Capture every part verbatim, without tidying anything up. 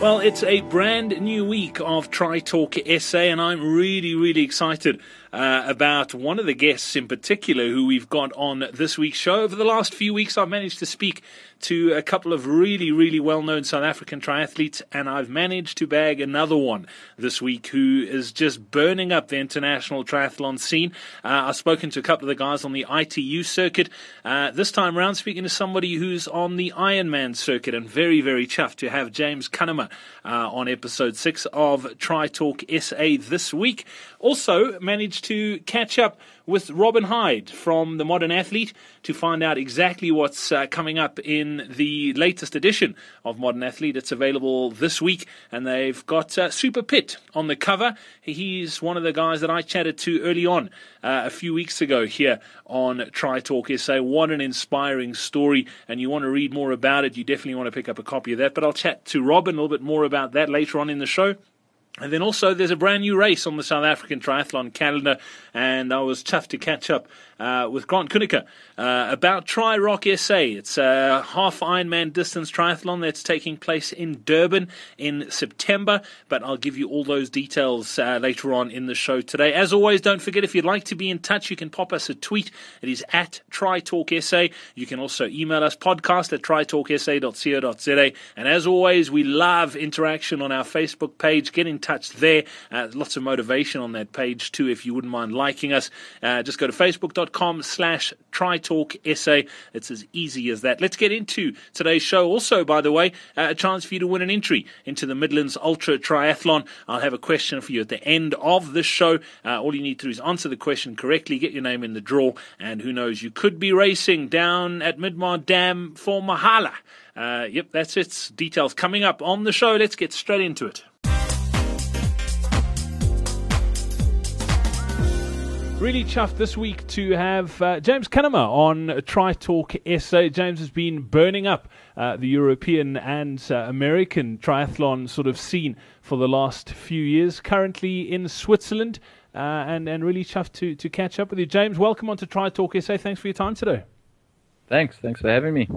Well, it's a brand new week of Tritalk S A, and I'm really, really excited uh, about one of the guests in particular who we've got on this week's show. Over the last few weeks, I've managed to speak to a couple of really, really well-known South African triathletes, and I've managed to bag another one this week who is just burning up the international triathlon scene. Uh, I've spoken to a couple of the guys on the I T U circuit. Uh, this time around, speaking to somebody who's on the Ironman circuit, and very, very chuffed to have James Cunnama uh, on episode six of Tritalk S A this week. Also managed to catch up with Robin Hyde from the Modern Athlete to find out exactly what's uh, coming up in the latest edition of Modern Athlete. It's available this week, and they've got uh, Super Pitt on the cover. He's one of the guys that I chatted to early on uh, a few weeks ago here on Tritalk S A. What an inspiring story, and you want to read more about it, you definitely want to pick up a copy of that. But I'll chat to Robin a little bit more about that later on in the show. And then also there's a brand new race on the South African triathlon calendar, and I was chuffed to catch up uh, with Grant Kunica uh, about Tri-Rock S A. It's a half Ironman distance triathlon that's taking place in Durban in September, but I'll give you all those details uh, later on in the show today. As always, don't forget, if you'd like to be in touch, you can pop us a tweet. It is at Tritalk S A. You can also email us, podcast at tritalksa.co.za. And as always, we love interaction on our Facebook page. Get in touch there. Uh, lots of motivation on that page too, if you wouldn't mind liking us. Uh, just go to facebook.com slash Tritalk SA. It's as easy as that. Let's get into today's show. Also, by the way, uh, a chance for you to win an entry into the Midlands Ultra Triathlon. I'll have a question for you at the end of this show. Uh, all you need to do is answer the question correctly, get your name in the draw, and who knows, you could be racing down at Midmar Dam for Mahala. Uh, yep, that's it. Details coming up on the show. Let's get straight into it. Really chuffed this week to have uh, James Cunnama on Tritalk S A. James has been burning up uh, the European and uh, American triathlon sort of scene for the last few years. Currently in Switzerland, uh, and, and really chuffed to, to catch up with you. James, welcome on to Tritalk S A. Thanks for your time today. Thanks. Thanks for having me.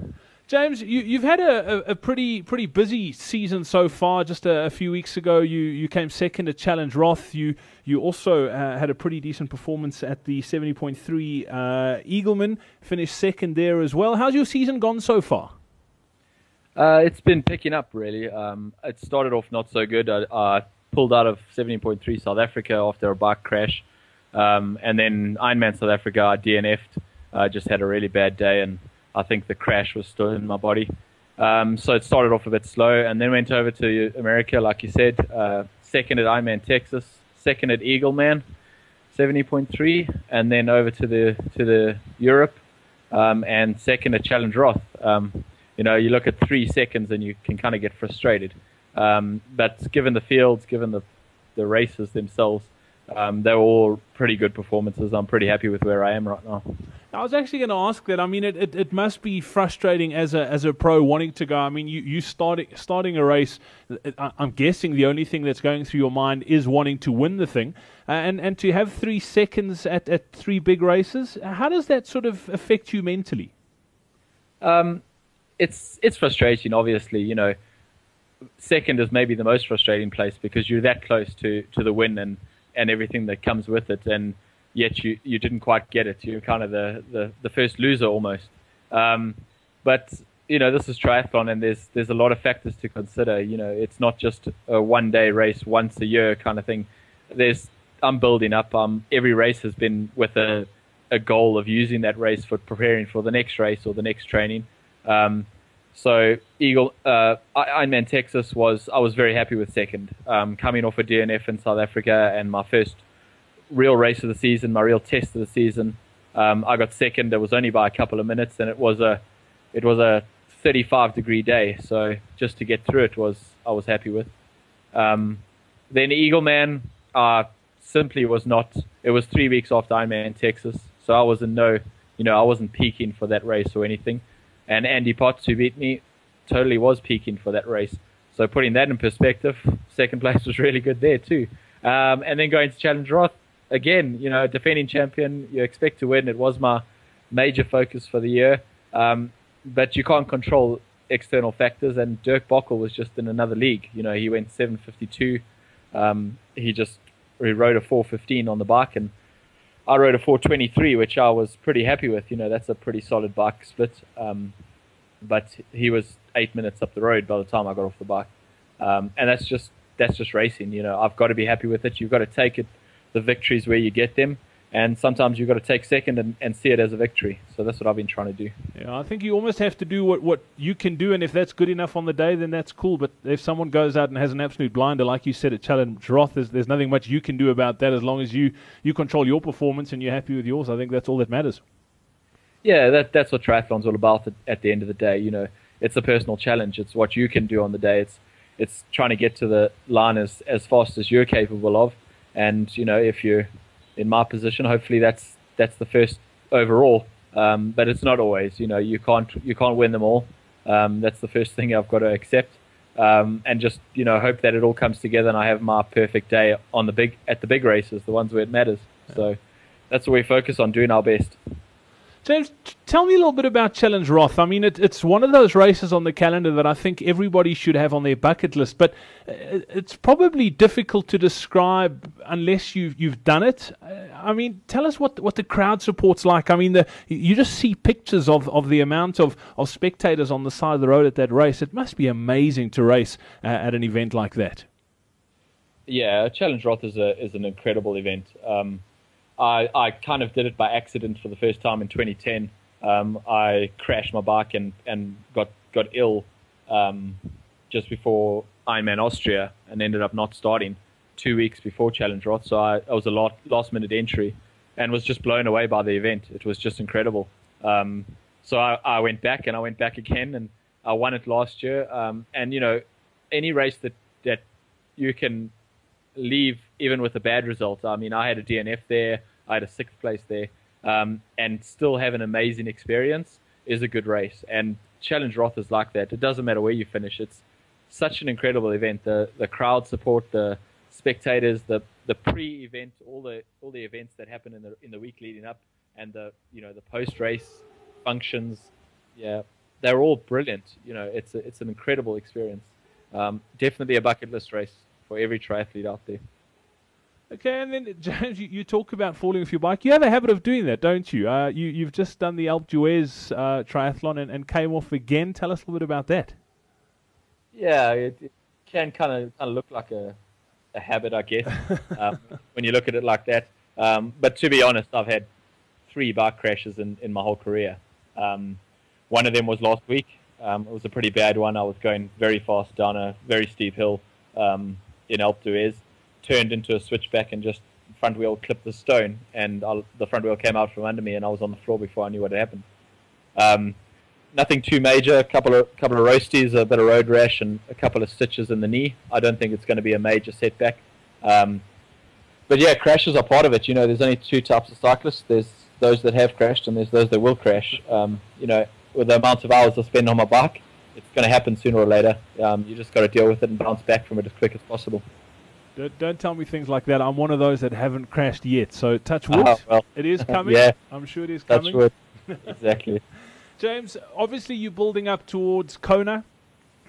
James, you, you've had a, a pretty pretty busy season so far. Just a, a few weeks ago, you, you came second at Challenge Roth. You you also uh, had a pretty decent performance at the seventy point three uh, Eagleman. Finished second there as well. How's your season gone so far? Uh, it's been picking up, really. Um, it started off not so good. I, I pulled out of seventy point three South Africa after a bike crash. Um, and then Ironman South Africa, I D N F'd. I just had a really bad day, and I think the crash was still in my body. Um, so it started off a bit slow, and then went over to America, like you said, uh, second at Ironman Texas, second at Eagleman, seventy point three, and then over to the to the Europe, um, and second at Challenge Roth. Um, you know, you look at three seconds and you can kind of get frustrated. Um, but given the fields, given the, the races themselves, Um, they were all pretty good performances. I'm pretty happy with where I am right now. I was actually going to ask that. I mean, it, it, it must be frustrating as a as a pro wanting to go. I mean, you, you starting, starting a race, I, I'm guessing the only thing that's going through your mind is wanting to win the thing. Uh, and, and to have three seconds at, at three big races, how does that sort of affect you mentally? Um, it's, it's frustrating, obviously, you know. Second is maybe the most frustrating place because you're that close to, to the win and and everything that comes with it, and yet you, you didn't quite get it. You're kind of the, the, the first loser almost. Um, but, you know, this is triathlon, and there's there's a lot of factors to consider. You know, it's not just a one-day race, once a year kind of thing. There's I'm building up. Um, every race has been with a, a goal of using that race for preparing for the next race or the next training. Um, so Eagle, uh, Ironman Texas was, I was very happy with second. Um, coming off a D N F in South Africa and my first real race of the season, my real test of the season, um, I got second. It was only by a couple of minutes, and it was a, it was a thirty-five degree day. So just to get through it was, I was happy with. Um, then Eagleman, uh, simply was not, it was three weeks after Ironman Texas. So I was in no, you know, I wasn't peaking for that race or anything. And Andy Potts, who beat me, totally was peaking for that race. So putting that in perspective, second place was really good there too. Um, and then going to Challenge Roth, again, you know, defending champion, you expect to win. It was my major focus for the year. Um, but you can't control external factors. And Dirk Bockel was just in another league. You know, he went seven fifty-two. Um, he just he rode a four fifteen on the bike, and I rode a four twenty-three, which I was pretty happy with. You know, that's a pretty solid bike split. Um, but he was eight minutes up the road by the time I got off the bike. Um, and that's just that's just racing. You know, I've got to be happy with it. You've got to take it, the victories where you get them. And sometimes you've got to take second and, and see it as a victory. So that's what I've been trying to do. Yeah, I think you almost have to do what, what you can do, and if that's good enough on the day, then that's cool. But if someone goes out and has an absolute blinder, like you said at Challenge Roth, there's, there's nothing much you can do about that as long as you, you control your performance and you're happy with yours. I think that's all that matters. Yeah, that that's what triathlon's all about at, at the end of the day. You know, it's a personal challenge. It's what you can do on the day. It's it's trying to get to the line as, as fast as you're capable of. And, you know, if you're in my position, hopefully that's that's the first overall, um, but it's not always. You know, you can't you can't win them all. Um, that's the first thing I've got to accept, um, and just you know hope that it all comes together and I have my perfect day on the big at the big races, the ones where it matters. So that's what we focus on, doing our best. James, tell me a little bit about Challenge Roth. I mean, it, it's one of those races on the calendar that I think everybody should have on their bucket list, but it's probably difficult to describe unless you've, you've done it. I mean, tell us what, what the crowd support's like. I mean, the, you just see pictures of, of the amount of, of spectators on the side of the road at that race. It must be amazing to race uh, at an event like that. Yeah, Challenge Roth is, a, is an incredible event. Um I, I kind of did it by accident for the first time in twenty ten. Um, I crashed my bike and, and got, got ill um, just before Ironman Austria and ended up not starting two weeks before Challenge Roth. So I, I was a lot, last-minute entry and was just blown away by the event. It was just incredible. Um, so I, I went back and I went back again, and I won it last year. Um, and, you know, any race that, that you can leave even with a bad result. I mean, I had a D N F there. I had a sixth place there, um, and still have an amazing experience is a good race. And Challenge Roth is like that. It doesn't matter where you finish. It's such an incredible event. The the crowd support, the spectators, the the pre-event, all the all the events that happen in the in the week leading up, and the you know the post-race functions. Yeah, they're all brilliant. You know, it's a, it's an incredible experience. Um, definitely a bucket list race for every triathlete out there. Okay, and then, James, you, you talk about falling off your bike. You have a habit of doing that, don't you? Uh, you you've just done the Alpe d'Huez uh, triathlon and, and came off again. Tell us a little bit about that. Yeah, it, it can kind of, kind of look like a, a habit, I guess, um, when you look at it like that. Um, but to be honest, I've had three bike crashes in, in my whole career. Um, one of them was last week. Um, it was a pretty bad one. I was going very fast down a very steep hill um, in Alpe d'Huez, turned into a switchback and just front wheel clipped the stone, and I, the front wheel came out from under me, and I was on the floor before I knew what had happened. Um, nothing too major, a couple of couple of roasties, a bit of road rash, and a couple of stitches in the knee. I don't think it's going to be a major setback. Um, but yeah, crashes are part of it. You know, there's only two types of cyclists. There's those that have crashed, and there's those that will crash. Um, you know, with the amount of hours I spend on my bike, it's going to happen sooner or later. Um, you just got to deal with it and bounce back from it as quick as possible. Don't tell me things like that. I'm one of those that haven't crashed yet. So touch wood. Oh, well. It is coming. Yeah. I'm sure it is coming. Touch wood. Exactly. James, obviously you're building up towards Kona.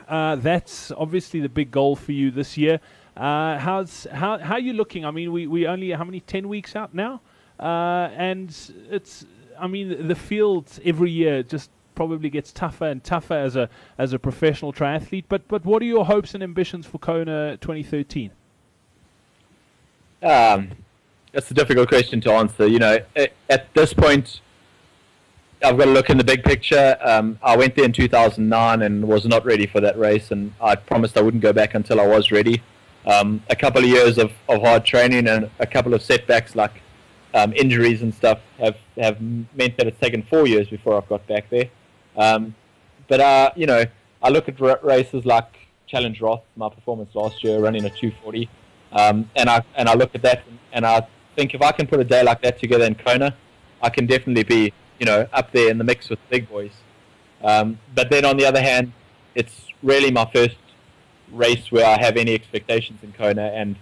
Uh, that's obviously the big goal for you this year. Uh, how's how how are you looking? I mean, we we only how many ten weeks out now, uh, and it's I mean the field every year just probably gets tougher and tougher as a as a professional triathlete. But but what are your hopes and ambitions for Kona twenty thirteen? Um, that's a difficult question to answer. You know, at this point, I've got to look in the big picture. Um, I went there in two thousand nine and was not ready for that race, and I promised I wouldn't go back until I was ready. Um, a couple of years of, of hard training and a couple of setbacks like um, injuries and stuff have, have meant that it's taken four years before I've got back there. Um, but, uh, you know, I look at r races like Challenge Roth, my performance last year, running a two forty. Um, and I and I look at that and I think if I can put a day like that together in Kona, I can definitely be you know up there in the mix with the big boys. Um, but then on the other hand, it's really my first race where I have any expectations in Kona. And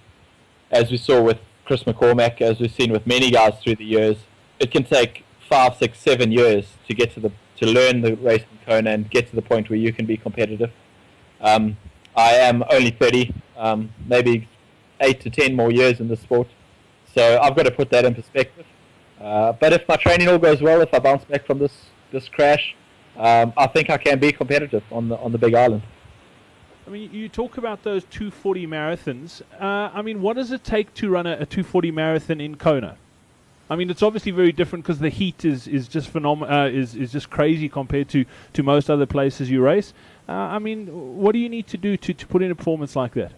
as we saw with Chris McCormack, as we've seen with many guys through the years, it can take five, six, seven years to get to the to learn the race in Kona and get to the point where you can be competitive. Um, I am only thirty, um, maybe eight to ten more years in the sport, so I've got to put that in perspective. Uh, but if my training all goes well, if I bounce back from this this crash, um, I think I can be competitive on the on the Big Island. I mean, you talk about those two forty marathons. Uh, I mean, what does it take to run a, a two forty marathon in Kona? I mean, it's obviously very different because the heat is is just phenom- uh, is is just crazy compared to to most other places you race. Uh, I mean, what do you need to do to to put in a performance like that?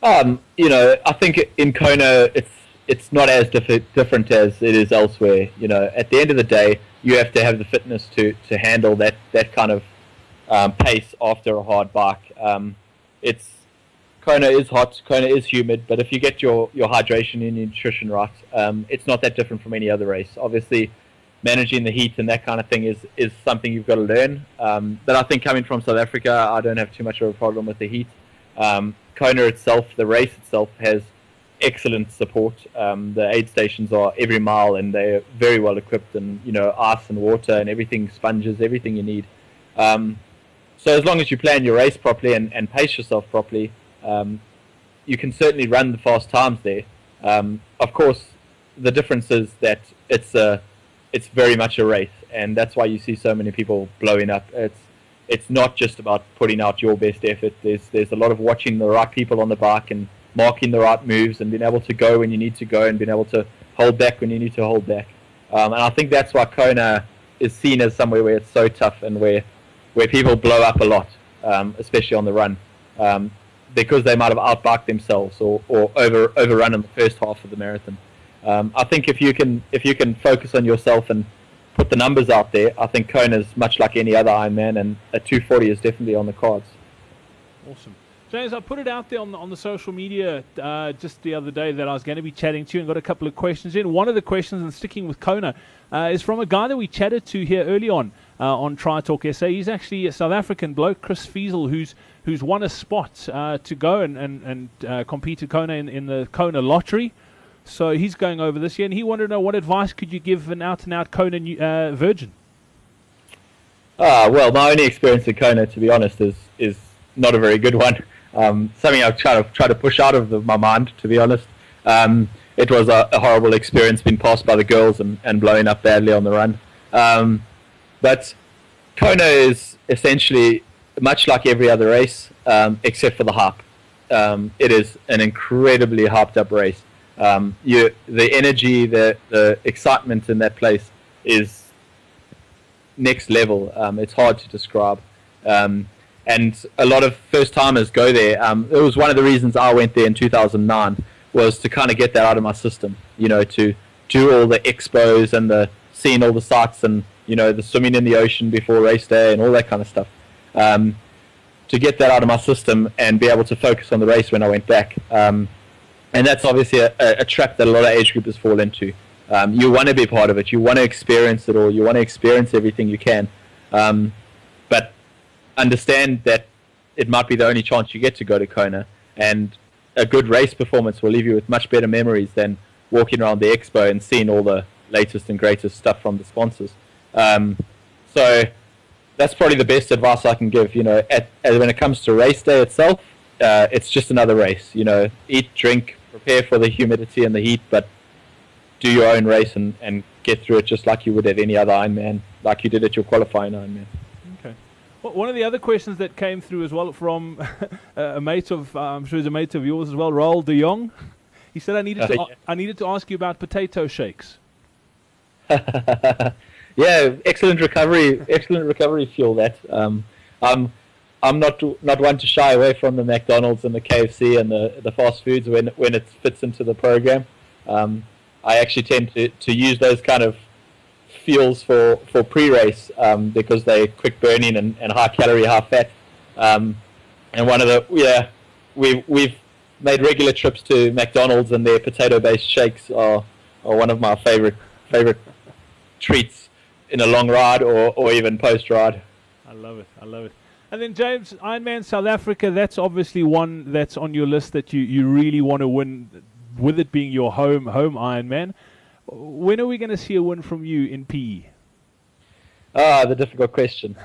Um, you know, I think in Kona it's it's not as diff- different as it is elsewhere. You know, at the end of the day, you have to have the fitness to to handle that that kind of Um, pace after a hard bike. Um, it's Kona is hot, Kona is humid, but if you get your, your hydration and nutrition right, um, it's not that different from any other race. Obviously, managing the heat and that kind of thing is, is something you've got to learn. Um, but I think coming from South Africa, I don't have too much of a problem with the heat. Um, Kona itself, the race itself, has excellent support. Um, the aid stations are every mile, and they're very well equipped, and you know, ice and water and everything, sponges, everything you need. Um, So as long as you plan your race properly and, and pace yourself properly, um, you can certainly run the fast times there. Um, of course, the difference is that it's a, it's very much a race, and that's why you see so many people blowing up. It's it's not just about putting out your best effort. There's there's a lot of watching the right people on the bike and marking the right moves and being able to go when you need to go and being able to hold back when you need to hold back. Um, and I think that's why Kona is seen as somewhere where it's so tough and where where people blow up a lot, um, especially on the run, um, because they might have outbiked themselves or, or over overrun in the first half of the marathon. Um, I think if you can if you can focus on yourself and put the numbers out there, I think Kona is much like any other Ironman, and a two forty is definitely on the cards. Awesome. James, I put it out there on the, on the social media uh, just the other day that I was going to be chatting to you, and got a couple of questions in. One of the questions, and sticking with Kona, uh, is from a guy that we chatted to here early on uh, on Tritalk S A. He's actually a South African bloke, Chris Fiesel, who's who's won a spot uh, to go and, and, and uh, compete at Kona in, in the Kona lottery. So he's going over this year, and he wanted to know, what advice could you give an out-and-out Kona uh, virgin? Ah, well, my only experience at Kona, to be honest, is is not a very good one. Um, something I've tried to, try to push out of the, my mind, to be honest. Um, it was a, a horrible experience being passed by the girls and, and blowing up badly on the run. Um, but Kona is essentially much like every other race, um, except for the hype. Um, it is an incredibly hyped up race. Um, you, the energy, the, the excitement in that place is next level. Um, it's hard to describe. Um, And a lot of first-timers go there. Um, it was one of the reasons I went there in two thousand nine, was to kind of get that out of my system, you know, to do all the expos and the seeing all the sights and, you know, the swimming in the ocean before race day and all that kind of stuff, um, to get that out of my system and be able to focus on the race when I went back. Um, and that's obviously a, a trap that a lot of age groupers fall into. Um, you want to be part of it. You want to experience it all. You want to experience everything you can. Um, but... understand that it might be the only chance you get to go to Kona, and a good race performance will leave you with much better memories than walking around the expo and seeing all the latest and greatest stuff from the sponsors. Um, so that's probably the best advice I can give. You know, at, at, when it comes to race day itself, uh, it's just another race. You know, eat, drink, prepare for the humidity and the heat, but do your own race and, and get through it just like you would at any other Ironman, like you did at your qualifying Ironman. One of the other questions that came through as well from a mate of, I'm sure he's a mate of yours as well, Raoul de Jong. He said, I needed, to, uh, yeah. I needed to ask you about potato shakes. Yeah, excellent recovery, excellent recovery fuel that. Um, I'm, I'm not not one to shy away from the McDonald's and the K F C and the, the fast foods when, when it fits into the program. Um, I actually tend to, to use those kind of fuels for, for pre-race um, because they're quick burning and, and high calorie, high fat. Um, and one of the, yeah, we've, we've made regular trips to McDonald's, and their potato-based shakes are, are one of my favorite favorite treats in a long ride or, or even post-ride. I love it, I love it. And then James, Ironman South Africa, that's obviously one that's on your list that you, you really want to win, with it being your home home Ironman. When are we going to see a win from you in P E? Ah, the difficult question.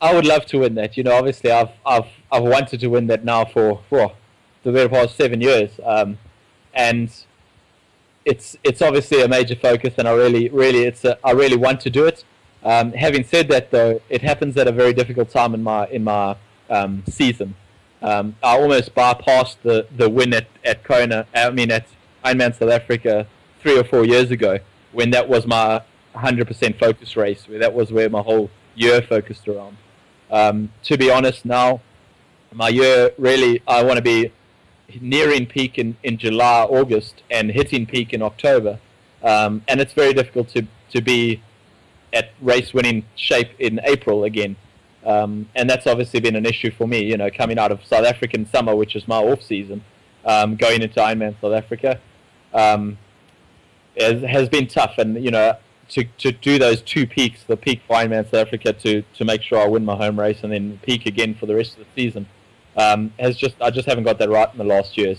I would love to win that. You know, obviously, I've I've I've wanted to win that now for for the very past seven years, um, and it's it's obviously a major focus, and I really really it's a, I really want to do it. Um, having said that, though, it happens at a very difficult time in my in my um, season. Um, I almost bypassed the the win at at Kona. I mean, at Ironman South Africa three or four years ago, when that was my one hundred percent focus race, where that was where my whole year focused around. Um, to be honest, now my year really, I want to be nearing peak in, in July, August, and hitting peak in October. Um, and it's very difficult to, to be at race-winning shape in April again. Um, and that's obviously been an issue for me, you know, coming out of South African summer, which is my off-season, um, going into Ironman South Africa, um, has, has been tough. And, you know, to to do those two peaks, the peak for Ironman South Africa to to make sure I win my home race, and then peak again for the rest of the season, um, has just I just haven't got that right in the last years.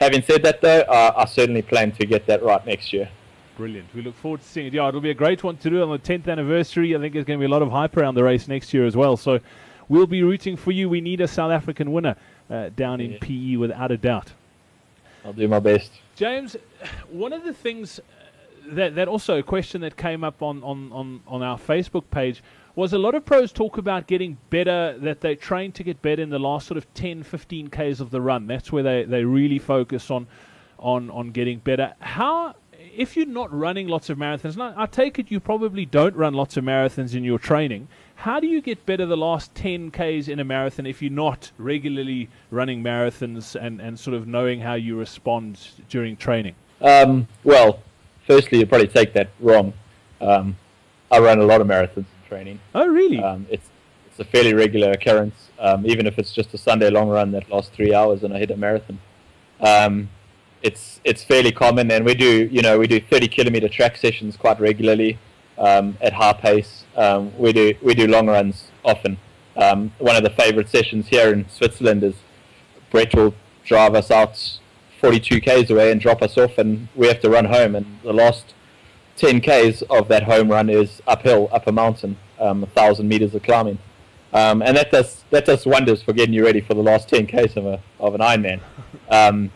Having said that, though, uh, I certainly plan to get that right next year. Brilliant. We look forward to seeing it. Yeah, it'll be a great one to do on the tenth anniversary. I think there's going to be a lot of hype around the race next year as well. So we'll be rooting for you. We need a South African winner uh, down in yeah. P E without a doubt. I'll do my best. James, one of the things... That that also a question that came up on, on, on, on our Facebook page was a lot of pros talk about getting better, that they train to get better in the last sort of ten, fifteen Ks of the run. That's where they, they really focus on, on on getting better. How, if you're not running lots of marathons, and I, I take it you probably don't run lots of marathons in your training, how do you get better the last ten Ks in a marathon if you're not regularly running marathons and, and sort of knowing how you respond during training? Um, well... Firstly, you probably take that wrong. Um, I run a lot of marathons in training. Oh, really? Um, it's it's a fairly regular occurrence, um, even if it's just a Sunday long run that lasts three hours and I hit a marathon. Um, it's it's fairly common, and we do you know we do thirty kilometer track sessions quite regularly um, at high pace. Um, we do we do long runs often. Um, one of the favourite sessions here in Switzerland is Brett will drive us out forty-two Ks away and drop us off, and we have to run home, and the last ten Ks of that home run is uphill, up a mountain, um, a thousand meters of climbing, um, and that does that does wonders for getting you ready for the last ten Ks of, a, of an Ironman. Um,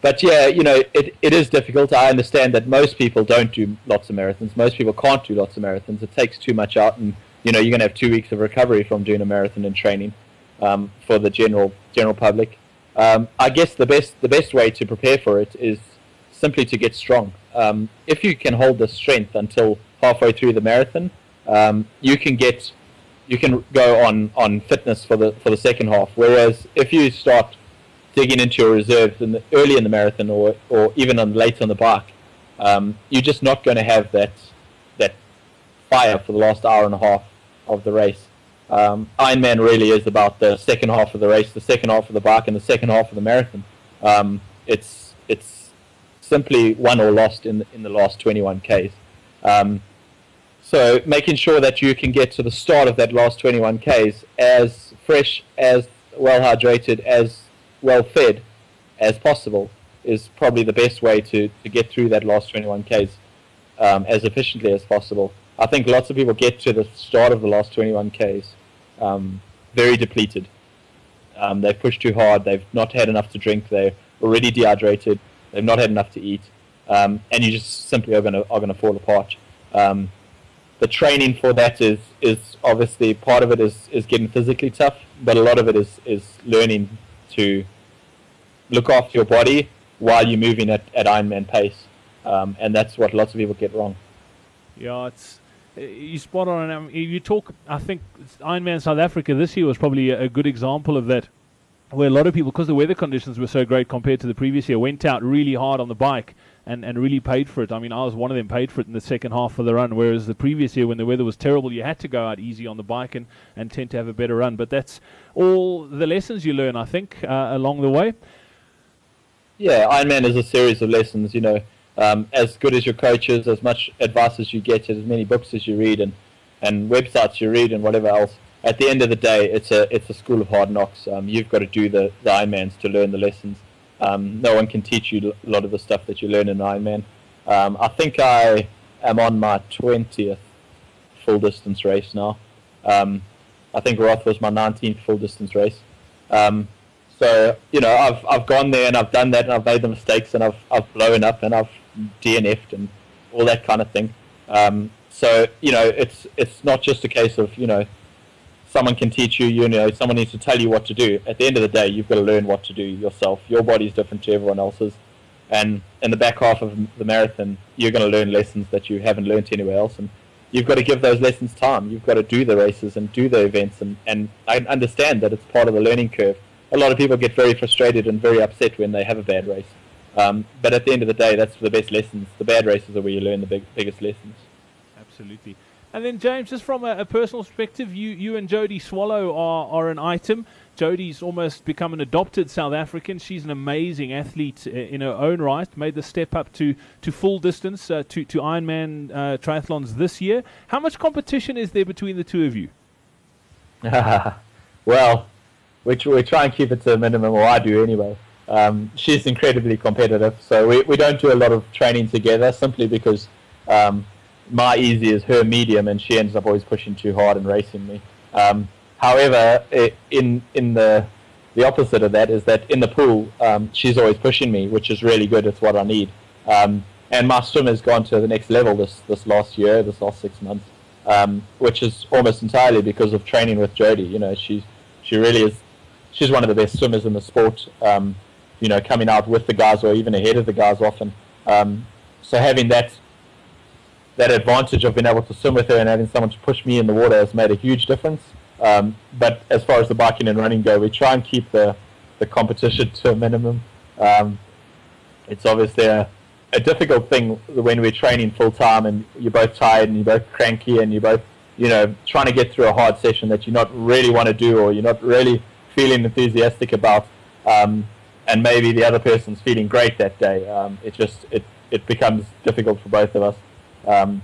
but yeah, you know, it, it is difficult. I understand that most people don't do lots of marathons. Most people can't do lots of marathons. It takes too much out, and you know, you're going to have two weeks of recovery from doing a marathon in training um, for the general general public. Um, I guess the best the best way to prepare for it is simply to get strong. Um, if you can hold the strength until halfway through the marathon, um, you can get you can go on, on fitness for the for the second half. Whereas if you start digging into your reserves in the, early in the marathon or or even on late on the bike, um, you're just not going to have that that fire for the last hour and a half of the race. Um, Ironman really is about the second half of the race, the second half of the bike, and the second half of the marathon. Um, it's it's simply won or lost in the, in the last twenty-one Ks. Um, so making sure that you can get to the start of that last twenty-one Ks as fresh, as well hydrated, as well fed as possible is probably the best way to, to get through that last twenty-one Ks um, as efficiently as possible. I think lots of people get to the start of the last twenty-one Ks um, very depleted. Um, they've pushed too hard. They've not had enough to drink. They're already dehydrated. They've not had enough to eat. Um, and you just simply are going to are going to fall apart. Um, the training for that is, is obviously part of it is, is getting physically tough, but a lot of it is, is learning to look after your body while you're moving at, at Ironman pace. Um, and that's what lots of people get wrong. Yeah, it's... You spot on. Um, you talk, I think Ironman South Africa this year was probably a, a good example of that, where a lot of people, because the weather conditions were so great compared to the previous year, went out really hard on the bike and, and really paid for it. I mean, I was one of them, paid for it in the second half of the run, whereas the previous year when the weather was terrible, you had to go out easy on the bike and, and tend to have a better run. But that's all the lessons you learn, I think, uh, along the way. Yeah, Ironman is a series of lessons, you know. Um, as good as your coach is, as much advice as you get, as many books as you read, and, and websites you read, and whatever else, at the end of the day, it's a it's a school of hard knocks. Um, you've got to do the, the Ironmans to learn the lessons. um, no one can teach you a lot of the stuff that you learn in Ironman. Um, I think I am on my twentieth full distance race now. Um, I think Roth was my nineteenth full distance race. Um, so, you know, I've I've gone there and I've done that and I've made the mistakes and I've I've blown up and I've D N F'd and all that kind of thing. Um, so, you know, it's it's not just a case of, you know, someone can teach you, you know, someone needs to tell you what to do. At the end of the day, you've got to learn what to do yourself. Your body's different to everyone else's. And in the back half of the marathon, you're going to learn lessons that you haven't learned anywhere else. And you've got to give those lessons time. You've got to do the races and do the events. And, and I understand that it's part of the learning curve. A lot of people get very frustrated and very upset when they have a bad race. Um, but at the end of the day, that's the best lessons. The bad races are where you learn the big, biggest lessons. Absolutely. And then, James, just from a, a personal perspective, you, you and Jodie Swallow are, are an item. Jodie's almost become an adopted South African. She's an amazing athlete in her own right, made the step up to, to full distance, uh, to, to Ironman uh, triathlons this year. How much competition is there between the two of you? Well, we, we try and keep it to a minimum, or I do anyway. Um, she's incredibly competitive, so we, we don't do a lot of training together simply because... Um, my easy is her medium, and she ends up always pushing too hard and racing me. Um, however, it, in in the the opposite of that is that in the pool, um, she's always pushing me, which is really good. It's what I need. Um, and my swim has gone to the next level this this last year, this last six months, um, which is almost entirely because of training with Jodie. You know, she's she really is. She's one of the best swimmers in the sport. Um, you know, coming out with the guys or even ahead of the guys often. Um, so having that. That advantage of being able to swim with her and having someone to push me in the water has made a huge difference. Um, but as far as the biking and running go, we try and keep the, the competition to a minimum. Um, it's obviously a, a difficult thing when we're training full time and you're both tired and you're both cranky and you're both, you know, trying to get through a hard session that you not really want to do or you're not really feeling enthusiastic about. Um, and maybe the other person's feeling great that day. Um, it just it it becomes difficult for both of us. Um,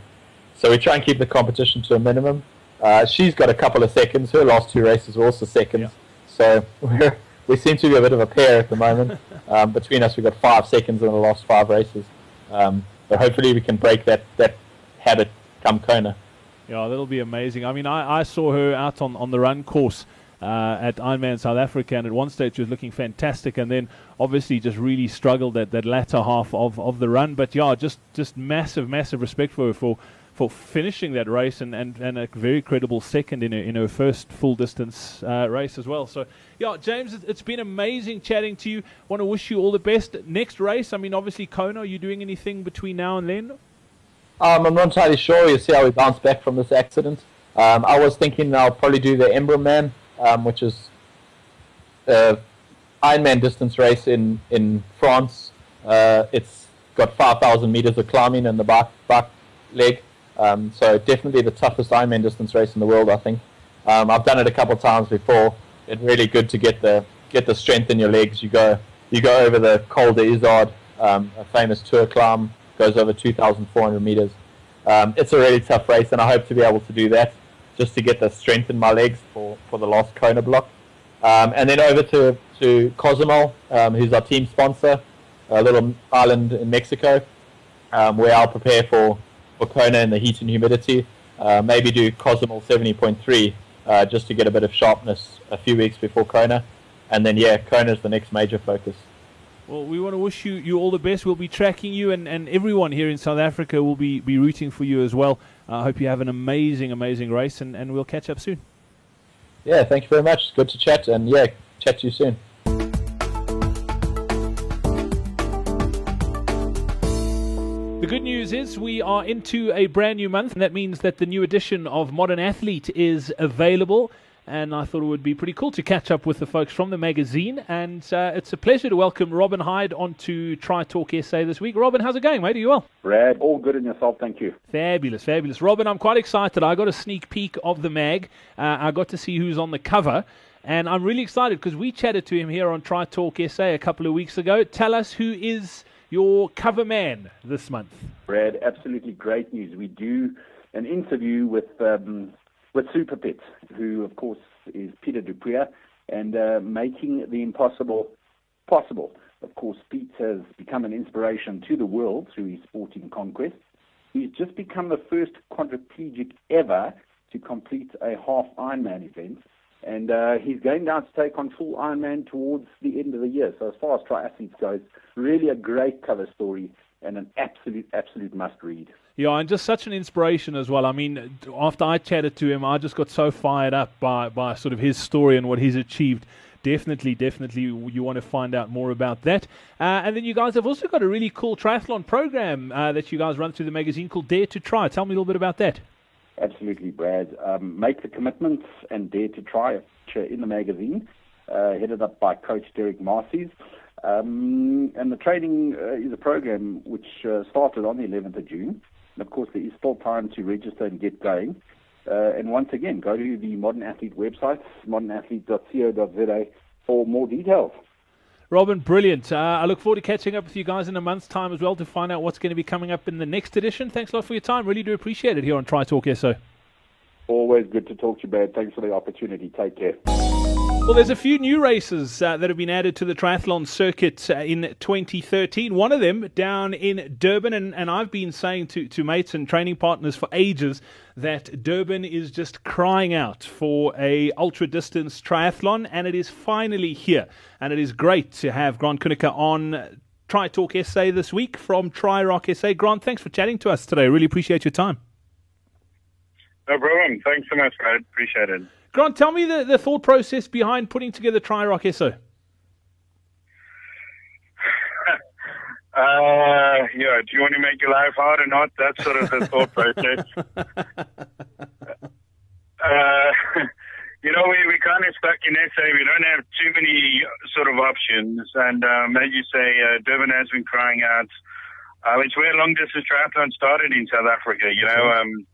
so we try and keep the competition to a minimum. Uh, she's got a couple of seconds. Her last two races were also seconds. Yeah. So we're, we seem to be a bit of a pair at the moment. Um, between us, we've got five seconds in the last five races. Um, but hopefully we can break that, that habit come Kona. Yeah, that'll be amazing. I mean, I, I saw her out on, on the run course Uh, at Ironman South Africa, and at one stage she was looking fantastic, and then obviously just really struggled at that latter half of, of the run. But yeah, just just massive, massive respect for her for, for finishing that race, and, and, and a very credible second in her, in her first full distance uh, race as well. So yeah, James, it's been amazing chatting to you. Want to wish you all the best. Next race, I mean, obviously Kona. Are you doing anything between now and then? Um, I'm not entirely sure. You see how we bounce back from this accident. Um, I was thinking I'll probably do the Emberman. Um, which is an Ironman distance race in, in France. Uh, it's got five thousand meters of climbing in the back, back leg. Um, so definitely the toughest Ironman distance race in the world, I think. Um, I've done it a couple of times before. It's really good to get the get the strength in your legs. You go you go over the Col de Izard, um, a famous tour climb, goes over two thousand four hundred meters. Um, it's a really tough race, and I hope to be able to do that, just to get the strength in my legs for, for the last Kona block. Um, and then over to, to Cozumel, um, who's our team sponsor, a little island in Mexico, um, where I'll prepare for, for Kona in the heat and humidity, uh, maybe do Cozumel seventy point three uh, just to get a bit of sharpness a few weeks before Kona. And then, yeah, Kona's the next major focus. Well, we want to wish you, you all the best. We'll be tracking you, and, and everyone here in South Africa will be, be rooting for you as well. I uh, hope you have an amazing, amazing race, and, and we'll catch up soon. Yeah, thank you very much. It's good to chat, and yeah, chat to you soon. The good news is we are into a brand new month, and that means that the new edition of Modern Athlete is available. And I thought it would be pretty cool to catch up with the folks from the magazine. And uh, it's a pleasure to welcome Robin Hyde onto Tritalk S A this week. Robin, how's it going, mate? Are you well? Brad, all good in yourself, thank you. Fabulous, fabulous. Robin, I'm quite excited. I got a sneak peek of the mag. Uh, I got to see who's on the cover. And I'm really excited because we chatted to him here on Tritalk S A a couple of weeks ago. Tell us who is your cover man this month. Brad, absolutely great news. We do an interview with... Um, with Super Pitt, who, of course, is Peter Duprea, and uh, making the impossible possible. Of course, Pete has become an inspiration to the world through his sporting conquests. He's just become the first quadriplegic ever to complete a half Ironman event, and uh, he's going down to take on full Ironman towards the end of the year. So as far as triathletes goes, really a great cover story and an absolute, absolute must-read. Yeah, and just such an inspiration as well. I mean, after I chatted to him, I just got so fired up by, by sort of his story and what he's achieved. Definitely, definitely, you want to find out more about that. Uh, and then you guys have also got a really cool triathlon program uh, that you guys run through the magazine called Dare to Try. Tell me a little bit about that. Absolutely, Brad. Um, make the commitments and Dare to Try in the magazine, uh, headed up by Coach Derek Marseys. Um, and the training uh, is a program which uh, started on the eleventh of June. And, of course, there is still time to register and get going. Uh, and once again, go to the Modern Athlete website, modern athlete dot co dot za, for more details. Robin, brilliant. Uh, I look forward to catching up with you guys in a month's time as well to find out what's going to be coming up in the next edition. Thanks a lot for your time. Really do appreciate it here on Tritalk S A. Always good to talk to you, Brad. Thanks for the opportunity. Take care. Well, there's a few new races uh, that have been added to the triathlon circuit uh, in twenty thirteen. One of them down in Durban, and, and I've been saying to, to mates and training partners for ages that Durban is just crying out for a ultra-distance triathlon, and it is finally here. And it is great to have Grant Kunica on Tritalk S A this week from Tri-Rock S A. Grant, thanks for chatting to us today. I really appreciate your time. No problem. Thanks so much, Brad. Appreciate it. Grant, tell me the, the thought process behind putting together Tri-Rock S A. Uh, yeah, do you want to make your life hard or not? That's sort of the thought process. uh, you know, we, we kind of stuck in S A. We don't have too many sort of options. And um, as you say, uh, Durban has been crying out. Uh, it's where long-distance triathlon started in South Africa, you know. Um,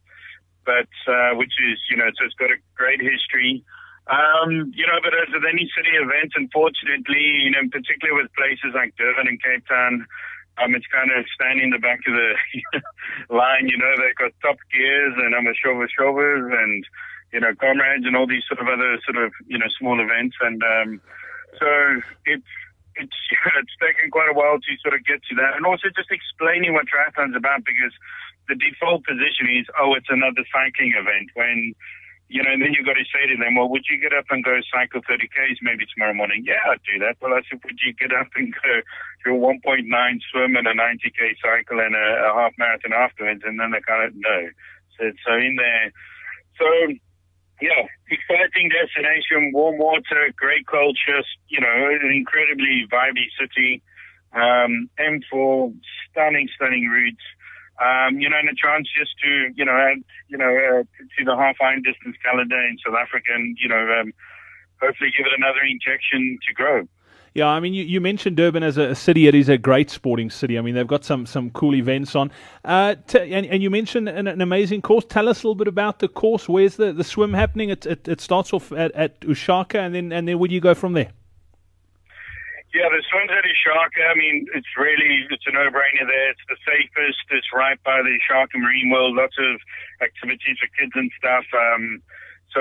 But, uh, which is, you know, so it's got a great history. Um, you know, but as with any city event, unfortunately, you know, particularly with places like Durban and Cape Town, um, it's kind of standing in the back of the line, you know, they've got Top Gears and Amashova Shovas and, you know, Comrades and all these sort of other sort of, you know, small events. And, um, so it's, it's, it's taken quite a while to sort of get to that. And also just explaining what triathlon's about, because the default position is, oh, it's another cycling event. When, you know, and then you've got to say to them, well, would you get up and go cycle thirty Ks maybe tomorrow morning? Yeah, I'd do that. Well, I said, would you get up and go do a one point nine swim and a ninety K cycle and a, a half marathon afterwards? And then they kind of, no. So, so in there. So, yeah, exciting destination, warm water, great culture, you know, an incredibly vibey city. Um, M four, stunning, stunning routes. Um, you know, and a chance just to, you know, add, you know, uh, to the half iron distance calendar in South Africa and, you know, um, hopefully give it another injection to grow. Yeah, I mean, you, you mentioned Durban as a city. It is a great sporting city. I mean, they've got some, some cool events on. Uh, t- and, and you mentioned an, an amazing course. Tell us a little bit about the course. Where's the, the swim happening? It, it, it starts off at, at Ushaka, and then, and then where do you go from there? Yeah, the swim's at Ushaka. I mean, it's really, it's a no-brainer there. It's the safest. It's right by the Ushaka Marine World. Lots of activities for kids and stuff. Um, so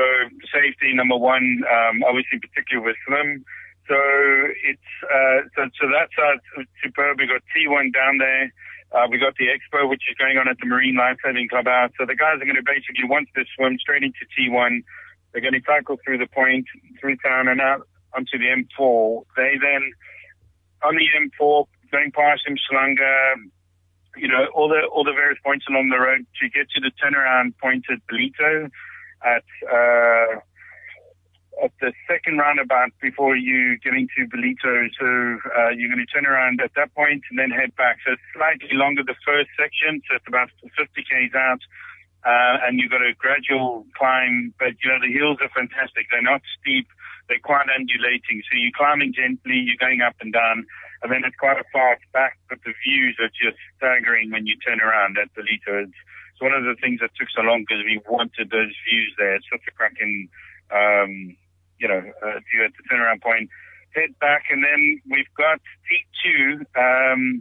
safety, number one, um, obviously, particularly with swim. So it's, uh, so, so that's uh, superb. We've got T one down there. Uh, we got the expo, which is going on at the Marine Lifesaving Club out. So the guys are going to basically, once they swim, straight into T one. They're going to cycle through the point, through town and out onto the M four. They then, on the M four, going past M'Shlanga, you know, all the all the various points along the road to get to the turnaround point at Ballito, at uh, at the second roundabout before you get into Ballito. So uh, you're going to turn around at that point and then head back. So it's slightly longer the first section, so it's about fifty Ks out, uh, and you've got a gradual climb. But, you know, the hills are fantastic. They're not steep. They're quite undulating, so you're climbing gently, you're going up and down, and then it's quite a fast back, but the views are just staggering when you turn around at Ballito. It's, it's one of the things that took so long because we wanted those views there. It's such a cracking, um, you know, uh, view at the turnaround point. Head back, and then we've got T two. Um,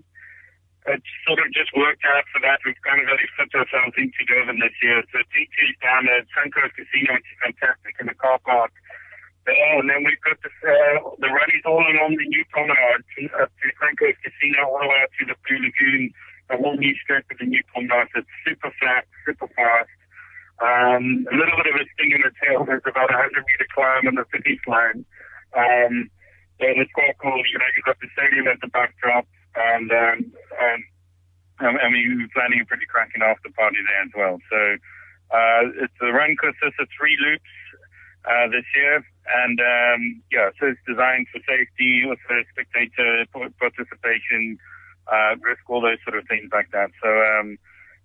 it's sort of just worked out for that. We've kind of really fit ourselves into Durban this year. So T two's down at Suncoast Casino, which is fantastic in the car park. Yeah, and then we've got the, uh, the rallies all along the new promenade up to Franco's Casino, all the way up to the Blue Lagoon, the whole new strip of the new promenade. It's super flat, super fast. Um, a little bit of a sting in the tail. There's about a hundred meter climb on the finish line. Um, and it's quite cool. You know, you've got the stadium at the backdrop, and, um, and, I mean, we're planning a pretty cracking after party there as well. So, uh, it's a run consists of three loops, uh, this year. And, um, yeah, so it's designed for safety, also spectator participation, uh, risk, all those sort of things like that. So, um,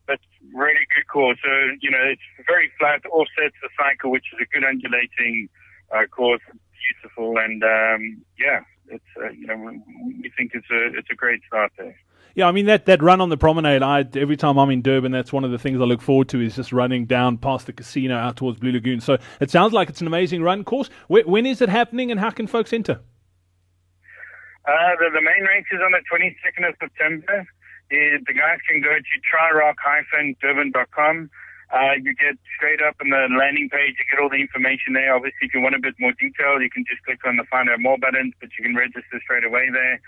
that's really good course. So, you know, it's very flat, offsets the cycle, which is a good undulating, uh, course. Beautiful. And, um, yeah, it's, uh, you know, we think it's a, it's a great start there. Yeah, I mean, that, that run on the promenade, I, every time I'm in Durban, that's one of the things I look forward to, is just running down past the casino out towards Blue Lagoon. So it sounds like it's an amazing run course. When, when is it happening, and how can folks enter? Uh, the, the main race is on the twenty-second of September. It, the guys can go to tri rock dash durban dot com. Uh, you get straight up on the landing page. You get all the information there. Obviously, if you want a bit more detail, you can just click on the Find Out More button, but you can register straight away there.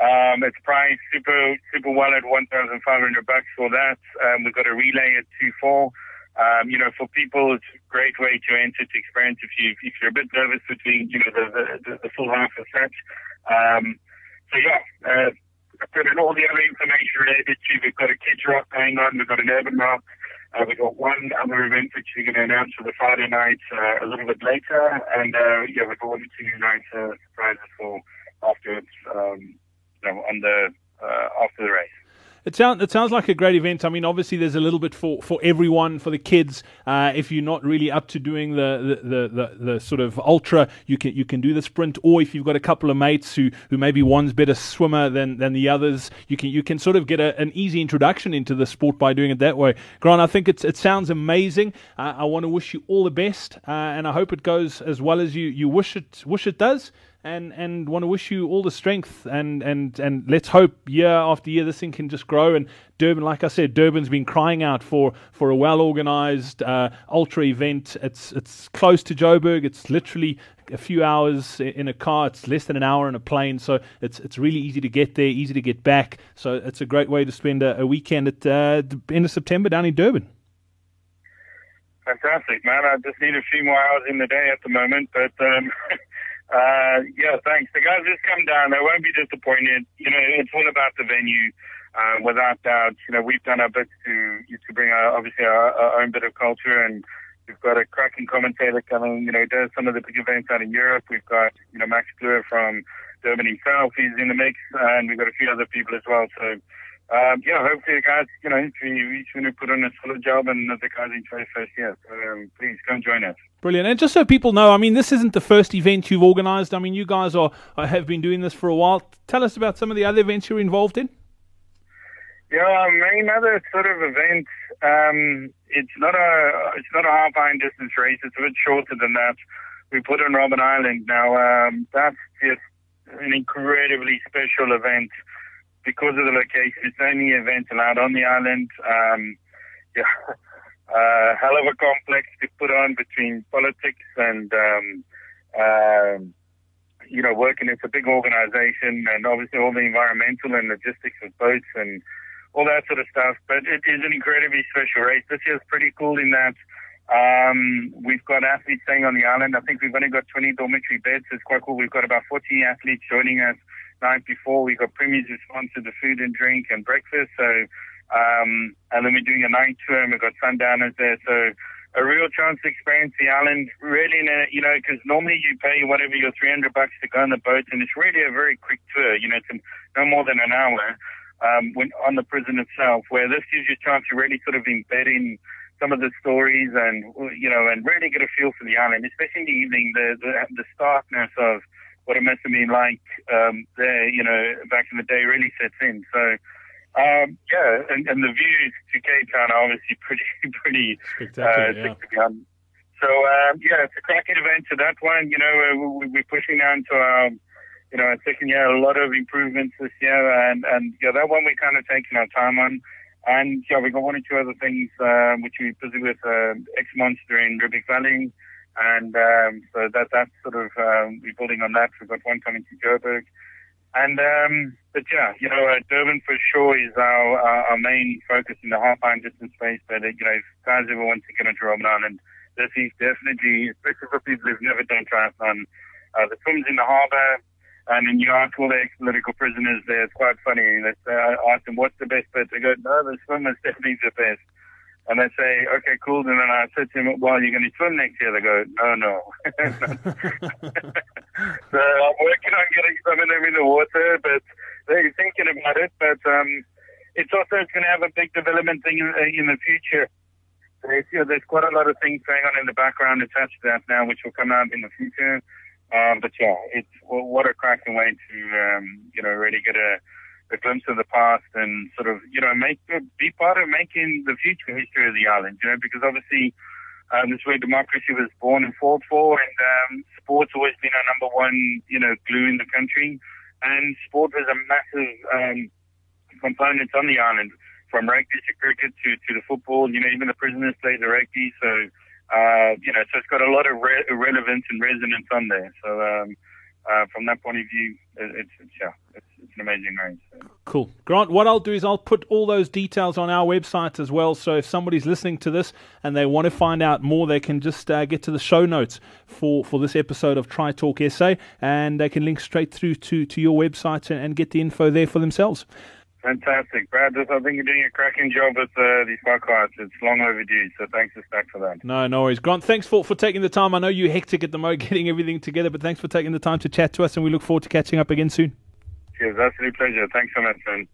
Um, it's priced super, super well at fifteen hundred bucks for that. Um, we've got a relay at two four. Um, you know, for people, it's a great way to enter, to experience if you, if you're a bit nervous between, you know, the, the, the full half and such. Um, so yeah, uh, I put in all the other information related to, we've got a kids rock going on, we've got an urban rock, uh, we've got one other event which we're going to announce for the Friday night, uh, a little bit later. And, uh, yeah, we've got one or two nights, uh, surprises for afterwards, um, on the uh, after the race. It sounds it sounds like a great event. I mean, obviously there's a little bit for, for everyone, for the kids. Uh, if you're not really up to doing the the, the the sort of ultra, you can you can do the sprint, or if you've got a couple of mates who, who maybe one's better swimmer than, than the others, you can you can sort of get a, an easy introduction into the sport by doing it that way. Grant, I think it's it sounds amazing. Uh, I want to wish you all the best, uh, and I hope it goes as well as you, you wish it wish it does. And and want to wish you all the strength, and, and, and let's hope year after year this thing can just grow. And Durban, like I said, Durban's been crying out for, for a well-organized uh, ultra event. It's it's close to Joburg. It's literally a few hours in a car. It's less than an hour in a plane. So it's it's really easy to get there, easy to get back. So it's a great way to spend a, a weekend at uh, the end of September down in Durban. Fantastic, man. I just need a few more hours in the day at the moment, but... Um... Uh, yeah, thanks. The guys just come down. They won't be disappointed. You know, it's all about the venue, uh, without doubt. You know, we've done our best to, to bring our, obviously our, our own bit of culture, and we've got a cracking commentator coming, you know, does some of the big events out in Europe. We've got, you know, Max Fleur from Durban himself. He's in the mix, and we've got a few other people as well. So, um, yeah, hopefully the guys, you know, we going to put on a solid job, and the guys enjoy first year. So, um, please come join us. Brilliant. And just so people know, I mean, this isn't the first event you've organised. I mean, you guys are have been doing this for a while. Tell us about some of the other events you're involved in. Yeah, our main other sort of event, um, it's not a it's not a half iron distance race. It's a bit shorter than that. We put on Robin Island. Now, um, that's just an incredibly special event because of the location. It's the only event allowed on the island. Um, yeah. Uh, hell of a complex to put on between politics and, um, uh, you know, working. It's a big organization, and obviously all the environmental and logistics of boats and all that sort of stuff. But it is an incredibly special race. This year's pretty cool in that, um, we've got athletes staying on the island. I think we've only got twenty dormitory beds. It's quite cool. We've got about forty athletes joining us the night before. We've got premiers who sponsor the food and drink and breakfast. So, Um, and then we're doing a night tour, and we've got sundowners there. So a real chance to experience the island, really, in a, you know, because normally you pay whatever your three hundred bucks to go on the boat, and it's really a very quick tour. You know, it's an, no more than an hour, um, when, on the prison itself, where this gives you a chance to really sort of embed in some of the stories and, you know, and really get a feel for the island, especially in the evening, the, the, the starkness of what it must have been like, um, there, you know, back in the day really sets in. So, Um, yeah, and, and the views to Cape Town are obviously pretty, pretty, uh, yeah. So, um, yeah, it's a cracking event. So that one, you know, we're, we're pushing now into our, you know, our second year, a lot of improvements this year. And, and, yeah, that one we're kind of taking our time on. And, yeah, we've got one or two other things, um, which we're busy with, um, X Monster in Riebeek Valley. And um, so that that's sort of, um, we're building on that. We've got one coming to Joburg. And, um, but yeah, you know, uh, Durban for sure is our, our, our main focus in the half iron distance space. But, uh, you know, if guys ever want to get into Robin Island, this is definitely, especially for people who've never done triathlon, uh, the swims in the harbour. And then you ask all the ex-political prisoners there, it's quite funny. They say, I ask them, what's the best bit? They go, no, the swim is definitely the best. And they say, okay, cool. And then I said to them, well, you're going to swim next year. They go, no, no. So I'm working on getting some of them in the water, but they're thinking about it. But um, it's also going to have a big development thing in, in the future. There's, you know, there's quite a lot of things going on in the background attached to that now, which will come out in the future. Um, but yeah, it's well, what a cracking way to, um, you know, really get a, a glimpse of the past and sort of, you know, make be part of making the future history of the island, you know, because obviously um, this is where democracy was born and fought for, and um, sport's always been our number one, you know, glue in the country. And sport was a massive um, component on the island, from rugby to cricket to, to the football, you know, even the prisoners played the rugby, so... Uh, you know, so it's got a lot of re- relevance and resonance on there. So um, uh, from that point of view, it's, it's yeah, it's, it's an amazing range. So. Cool, Grant. What I'll do is I'll put all those details on our website as well. So if somebody's listening to this and they want to find out more, they can just uh, get to the show notes for, for this episode of Tritalk S A, and they can link straight through to, to your website and, and get the info there for themselves. Fantastic, Brad. I think you're doing a cracking job with uh, these podcasts. It's long overdue, so thanks to Stack for that. No, no worries. Grant, thanks for, for taking the time. I know you're hectic at the moment getting everything together, but thanks for taking the time to chat to us, and we look forward to catching up again soon. Cheers, absolute pleasure. Thanks so much, man.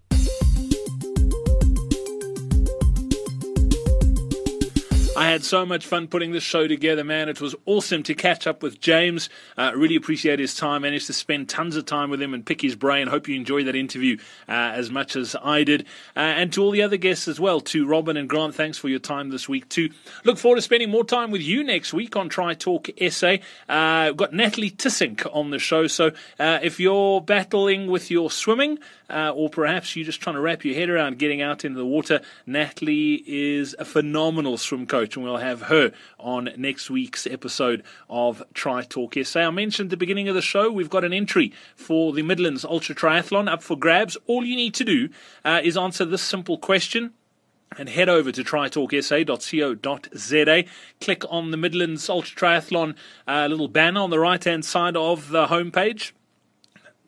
I had so much fun putting this show together, man. It was awesome to catch up with James. Uh, really appreciate his time. Managed to spend tons of time with him and pick his brain. Hope you enjoyed that interview uh, as much as I did. Uh, and to all the other guests as well, to Robin and Grant, thanks for your time this week too. Look forward to spending more time with you next week on Tritalk S A. Uh, we've got Natalie Tissink on the show. So uh, if you're battling with your swimming, uh, or perhaps you're just trying to wrap your head around getting out into the water, Natalie is a phenomenal swim coach. And we'll have her on next week's episode of Tritalk S A. I mentioned at the beginning of the show, we've got an entry for the Midlands Ultra Triathlon up for grabs. All you need to do uh, is answer this simple question and head over to tritalk s a dot co dot z a. Click on the Midlands Ultra Triathlon uh, little banner on the right-hand side of the homepage.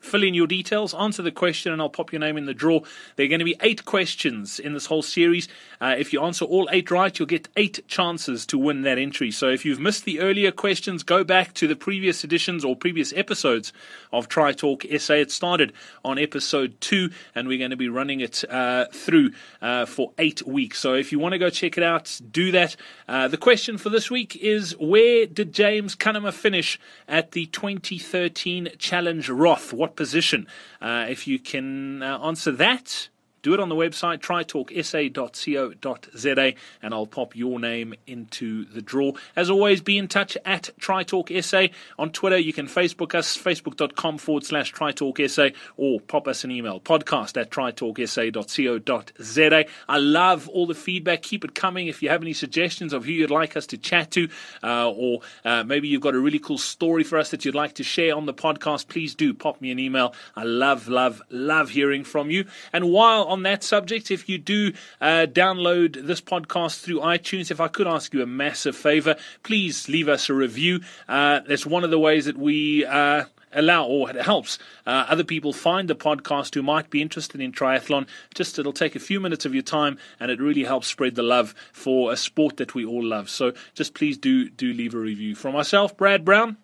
Fill in your details, answer the question, and I'll pop your name in the draw. There are going to be eight questions in this whole series. Uh, if you answer all eight right, you'll get eight chances to win that entry. So if you've missed the earlier questions, go back to the previous editions or previous episodes of Tritalk S A. It started on episode two, and we're going to be running it uh, through uh, for eight weeks. So if you want to go check it out, do that. Uh, the question for this week is, where did James Cunnama finish at the twenty thirteen Challenge Roth? What position? Uh, if you can uh, answer that, do it on the website, tritalk s a dot co dot z a, and I'll pop your name into the draw. As always, be in touch at Tritalk S A. On Twitter, you can Facebook us, facebook.com forward slash Tritalk SA, or pop us an email, podcast at tritalk s a dot co dot z a. I love all the feedback. Keep it coming. If you have any suggestions of who you'd like us to chat to, uh, or uh, maybe you've got a really cool story for us that you'd like to share on the podcast, please do pop me an email. I love, love, love hearing from you. And while on that subject, if you do uh, download this podcast through iTunes, if I could ask you a massive favor, please leave us a review. Uh, that's one of the ways that we uh, allow, or it helps uh, other people find the podcast who might be interested in triathlon. Just it'll take a few minutes of your time, and it really helps spread the love for a sport that we all love. So just please do do leave a review. From myself, Brad Brown,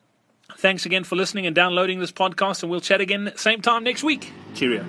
thanks again for listening and downloading this podcast, and we'll chat again same time next week. Cheerio.